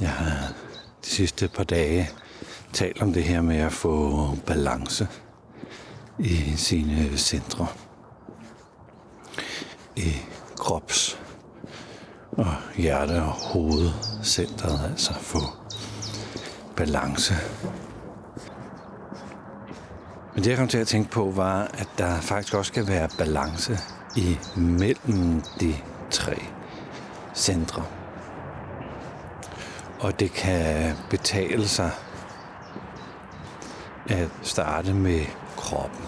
Jeg har de sidste par dage talt om det her med at få balance i sine centre. I krops- og hjerte- og hovedcentret, altså få balance. Men det jeg kom til at tænke på var, at der faktisk også skal være balance imellem de tre centre. Og det kan betale sig at starte med kroppen.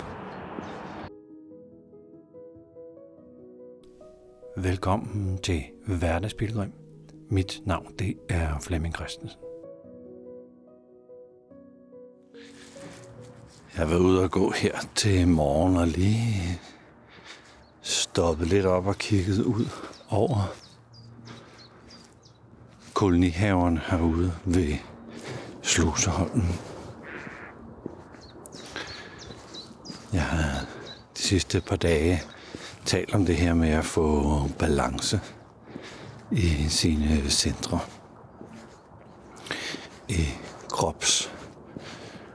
Velkommen til Hverdagspilgrim. Mit navn det er Flemming Christensen. Jeg har været ude og gå her til morgen og lige stoppet lidt op og kigget ud over kolonihaverne herude ved Sluseholmen. Jeg har de sidste par dage talt om det her med at få balance i sine centre. I krops-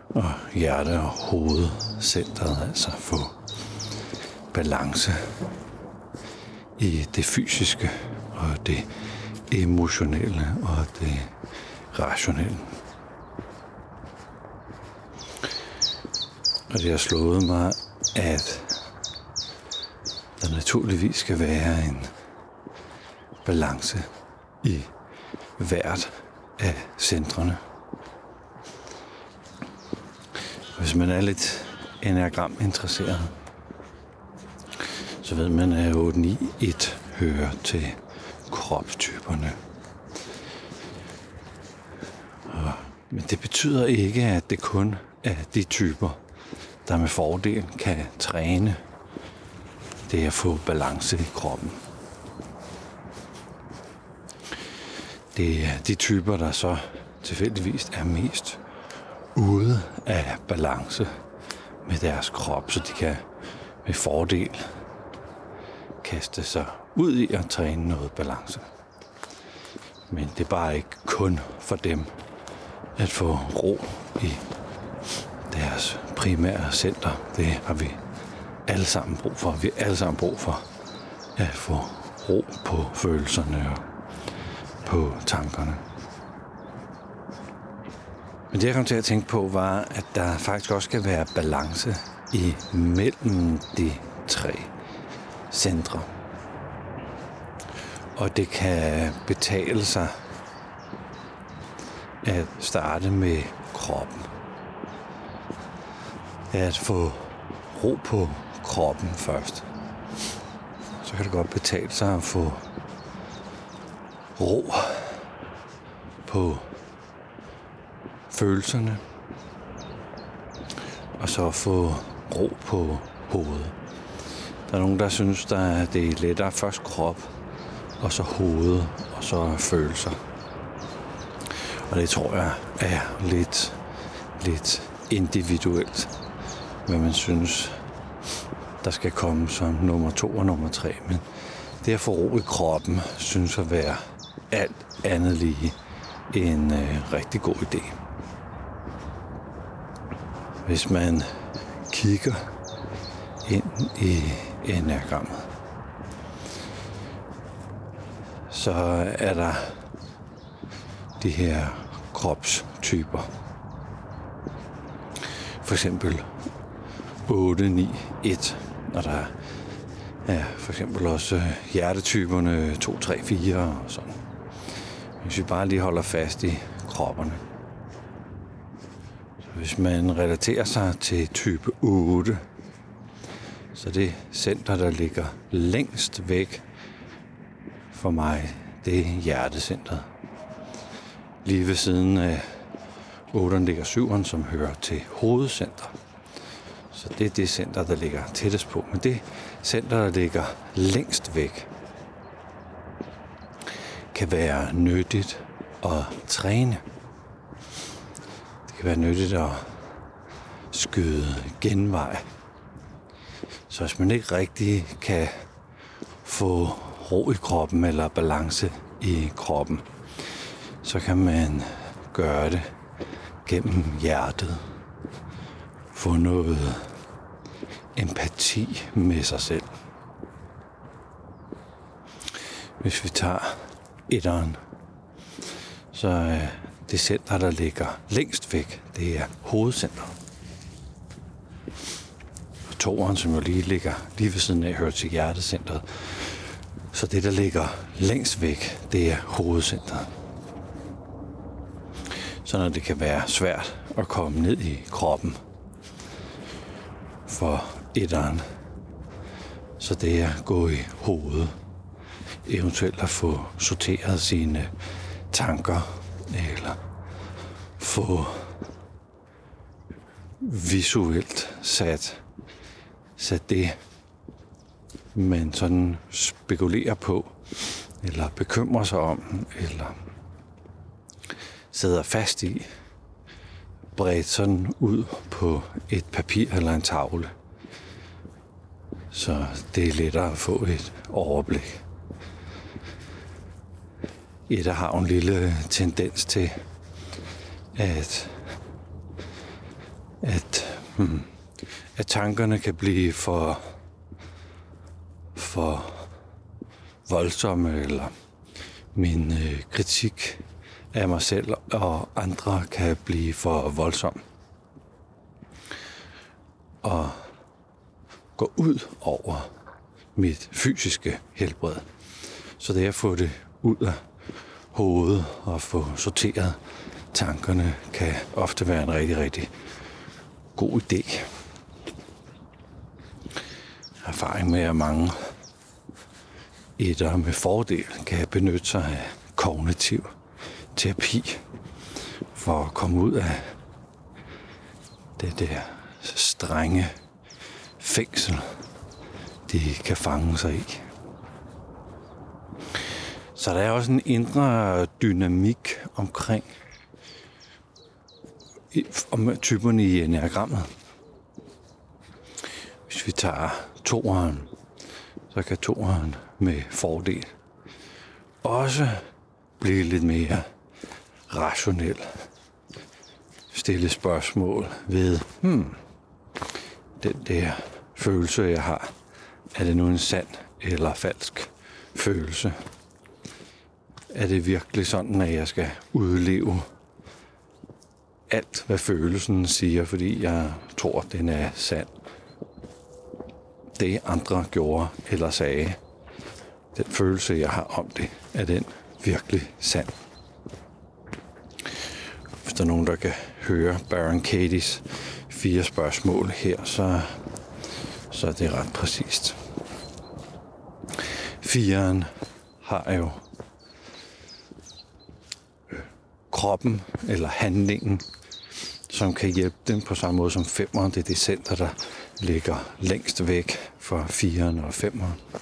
og hjerte- og hovedcentret, altså få balance i det fysiske og det emotionelle og det rationelle. Og det har slået mig, at der naturligvis skal være en balance i hvert af centrene. Hvis man er lidt enneagram interesseret, så ved man, at 8-9-1 hører til kropstyperne. Men det betyder ikke, at det kun er de typer, der med fordel kan træne det at få balance i kroppen. Det er de typer, der så tilfældigvis er mest ude af balance med deres krop, så de kan med fordel kaste sig ud i at træne noget balance. Men det er bare ikke kun for dem at få ro i deres primære center. Det har vi alle sammen brug for. Vi har alle sammen brug for at få ro på følelserne og på tankerne. Men det jeg kom til at tænke på var, at der faktisk også skal være balance imellem de tre centre. Og det kan betale sig at starte med kroppen. At få ro på kroppen først. Så kan det godt betale sig at få ro på følelserne. Og så få ro på hovedet. Der er nogen, der synes, at det er lettere først krop, og så hovedet, og så følelser. Og det tror jeg er lidt individuelt, hvad man synes, der skal komme som nummer 2 og nummer 3. Men det at få ro i kroppen, synes at være alt andet lige en rigtig god idé. Hvis man kigger ind i enneagrammet, så er der de her kropstyper. For eksempel 8, 9, 1. Og der er for eksempel også hjertetyperne 2, 3, 4 og sådan. Hvis vi bare lige holder fast i kropperne. Så hvis man relaterer sig til type 8, så det center, der ligger længst væk for mig, det er hjertecentret. Lige ved siden af 8'eren ligger 7'eren, som hører til hovedcenter. Så det er det center, der ligger tættest på. Men det center, der ligger længst væk, kan være nyttigt at træne. Det kan være nyttigt at skyde genvej. Så hvis man ikke rigtig kan få ro i kroppen eller balance i kroppen, så kan man gøre det gennem hjertet. Få noget empati med sig selv. Hvis vi tager etteren, så det center, der ligger længst væk, det er hovedcenteret. Og toeren, som jo ligger lige ved siden af, hører til hjertecentret. Så det, der ligger længst væk, det er hovedcentret. Så når det kan være svært at komme ned i kroppen for etteren, så det er at gå i hovedet. Eventuelt at få sorteret sine tanker, eller få visuelt sat det, man sådan spekulerer på, eller bekymrer sig om, eller sidder fast i, bredt sådan ud på et papir eller en tavle. Så det er lettere at få et overblik. Etter har en lille tendens til at tankerne kan blive for voldsomme, eller min kritik af mig selv og andre kan blive for voldsom og gå ud over mit fysiske helbred. Så det er at få det ud af hovedet og få sorteret tankerne kan ofte være en rigtig, rigtig god idé. Erfaring med, at mange etter med fordel kan benytte sig af kognitiv terapi for at komme ud af det der strenge fængsel, de kan fange sig i. Så der er også en indre dynamik omkring om typerne i enneagrammet. Hvis vi tager toeren, så kan toeren med fordel også blive lidt mere rationel. Stille spørgsmål ved, den der følelse, jeg har, er det nu en sand eller falsk følelse? Er det virkelig sådan, at jeg skal udleve alt, hvad følelsen siger, fordi jeg tror, den er sand? Det andre gjorde eller sagde, den følelse, jeg har om det, er den virkelig sand? Hvis der er nogen, der kan høre Baron Katie's 4 spørgsmål her, så er det ret præcist. 4'eren har jo kroppen eller handlingen, som kan hjælpe dem på samme måde som 5'eren. Det er det center, der ligger længst væk fra 4'eren og 5'eren.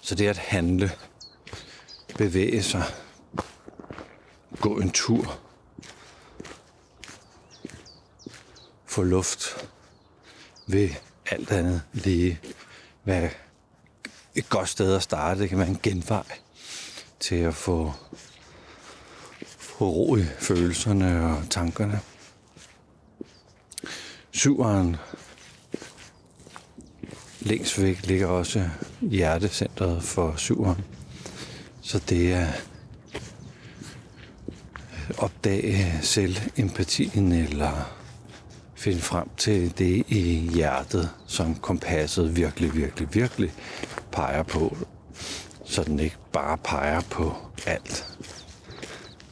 Så det er at handle, bevæge sig, gå en tur, få luft, ved alt andet lige være et godt sted at starte. Det kan være en genvej til at få ro i følelserne og tankerne. 7'eren længst væk ligger også hjertecentret for 7'eren. Så det er at opdage selvempatien eller finde frem til det i hjertet, som kompasset virkelig, virkelig, virkelig peger på. Så den ikke bare peger på alt,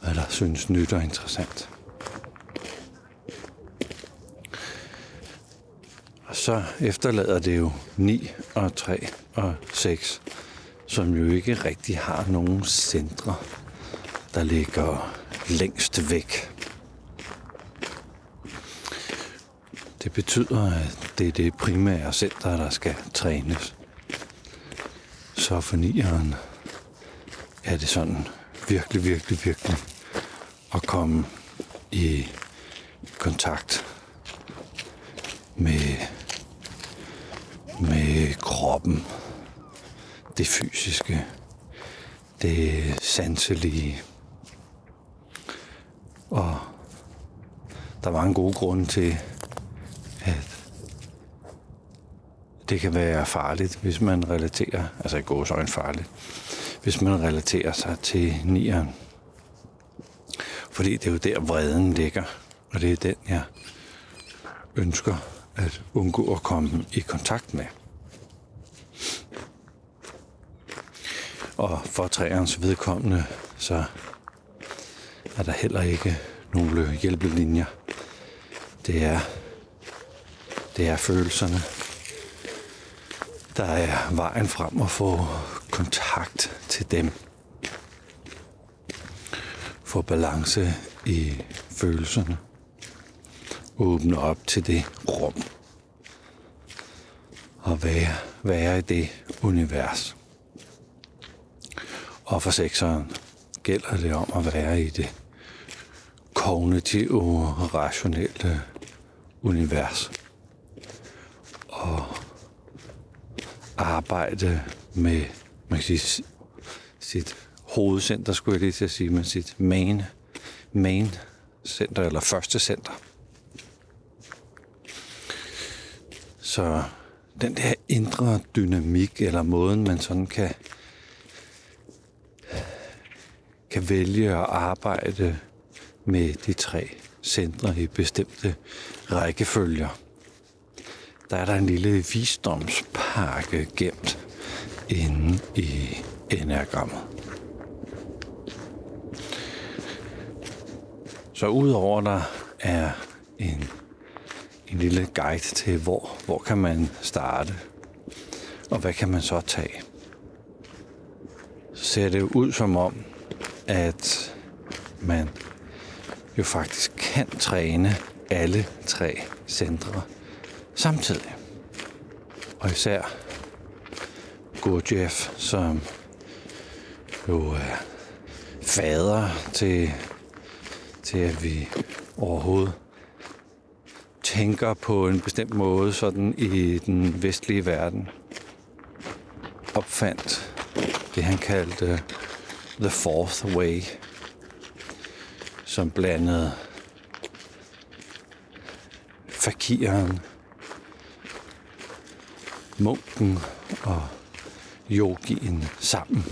hvad der synes nyt og interessant. Og så efterlader det jo 9 og 3 og 6, som jo ikke rigtig har nogen centre, der ligger længst væk. Det betyder, at det er det primære center, der skal trænes. Så for 9'eren er det sådan virkelig, virkelig, virkelig at komme i kontakt med kroppen, det fysiske, det sanselige, Og der er mange gode grunde til, at det kan være farligt, hvis man relaterer, altså i gåseøjne farligt, hvis man relaterer sig til nieren. Fordi det er jo der, vreden ligger, og det er den, jeg ønsker at undgå at komme i kontakt med. Og for træernes vedkommende, så er der heller ikke nogle hjælpelinjer. Det er følelserne, der er vejen frem at få kontakt til dem. Få balance i følelserne. Åbne op til det rum. Og være i det univers. Og for sekseren gælder det om at være i det kognitive, rationelle univers. Og arbejde med, man kan sige, sit hovedcenter, skulle jeg lige til at sige, men sit main center, eller første center. Så den der indre dynamik, eller måden, man sådan kan vælge at arbejde med de tre centre i bestemte rækkefølger. Der er der en lille visdomspakke gemt inde i enneagrammet. Så udover der er en lille guide til, hvor kan man starte, og hvad kan man så tage. Så ser det ud som om, at man jo faktisk kan træne alle tre centre samtidig. Og især Gurdjieff, som jo er fader til at vi overhovedet tænker på en bestemt måde sådan i den vestlige verden, opfandt det, han kaldte The Fourth Way, som blandede fakiren, munken og yogien sammen.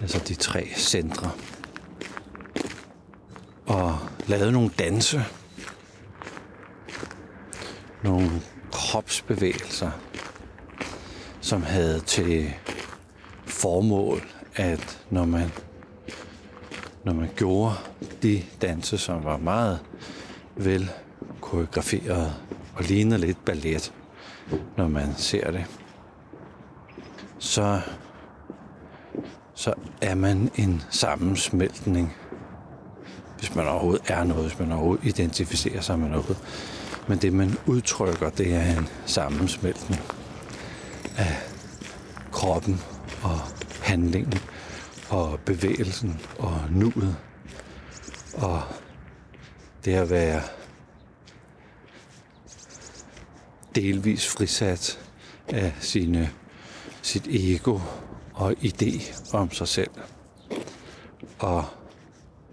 Altså de tre centre. Og lavede nogle danse. Nogle kropsbevægelser, som havde til formål, at når man gjorde de danse, som var meget vel koreograferet og lignede lidt ballet, når man ser det, så er man en sammensmeltning, hvis man overhovedet er noget, hvis man overhovedet identificerer sig med noget. Men det, man udtrykker, det er en sammensmeltning af kroppen og handlingen og bevægelsen og nuet og det at være delvis frisat af sit ego og idé om sig selv. Og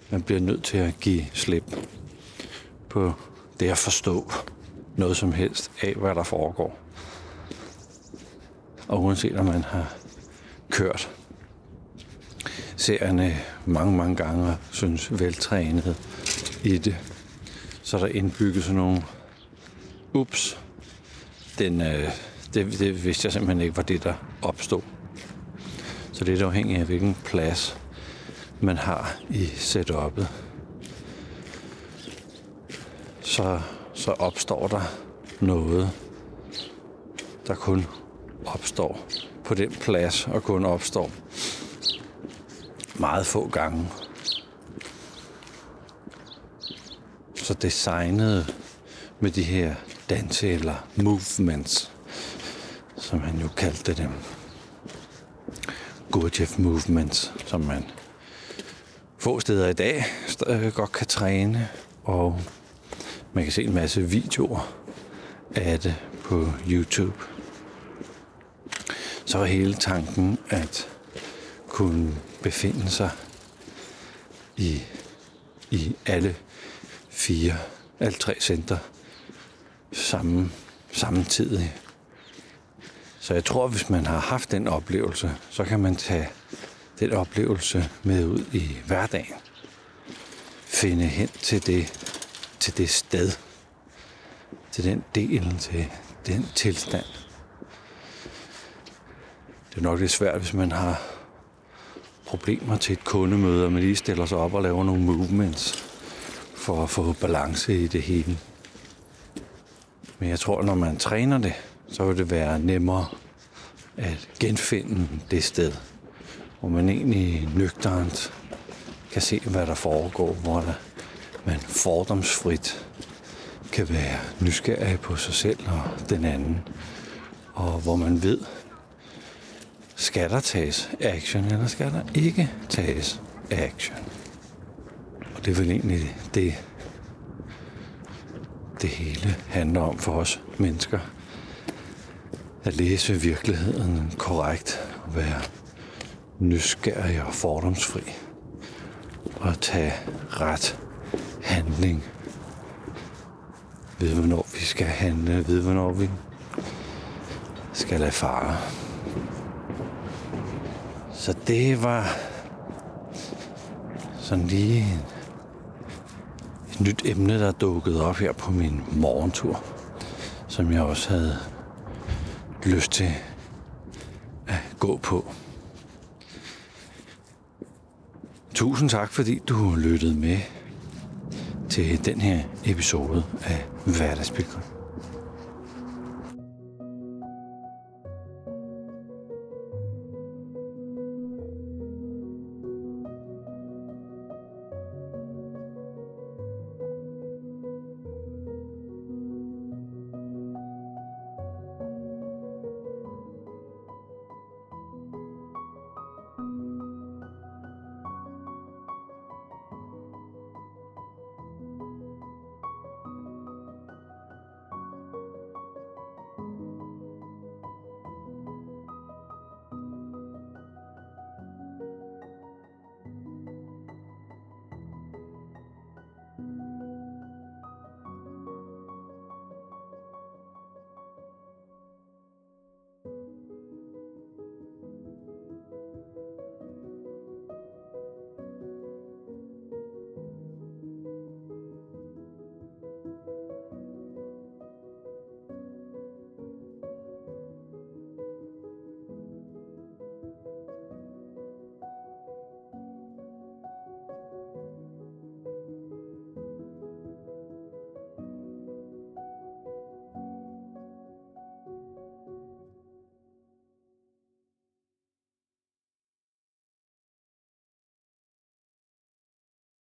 man bliver nødt til at give slip på det at forstå noget som helst af, hvad der foregår. Og uanset om man har kørt serierne mange, mange gange og synes veltrænet i det, så er der indbygget sådan nogle ups. Det vidste jeg simpelthen ikke var det, der opstod. Så det er afhængigt af, hvilken plads man har i setup'et. Så opstår der noget, der kun opstår på den plads, og kun opstår meget få gange. Så designet med de her danse eller movements, som han jo kaldte dem. Gurdjieff movements, som man få steder i dag godt kan træne, og man kan se en masse videoer af det på YouTube. Så er hele tanken at kunne befinde sig i i alle tre centre samtidig. Så jeg tror, hvis man har haft den oplevelse, så kan man tage den oplevelse med ud i hverdagen. Finde hen til det sted, til den del, til den tilstand. Det er nok lidt svært, hvis man har problemer til et kundemøde, og man lige stiller sig op og laver nogle movements for at få balance i det hele. Men jeg tror, når man træner det, så vil det være nemmere at genfinde det sted, hvor man egentlig nøgternt kan se, hvad der foregår, hvor man fordomsfrit kan være nysgerrig på sig selv og den anden, og hvor man ved, skal der tages action, eller skal der ikke tages action? Og det er vel egentlig det hele handler om for os mennesker. At læse virkeligheden korrekt, og være nysgerrig og fordomsfri, og tage ret handling. Vide, hvornår vi skal handle, vide, hvornår vi skal lade fare. Så det var sådan lige et nyt emne, der dukkede op her på min morgentur, som jeg også havde lyst til at gå på. Tusind tak, fordi du lyttede med til den her episode af Hverdagspilgrim.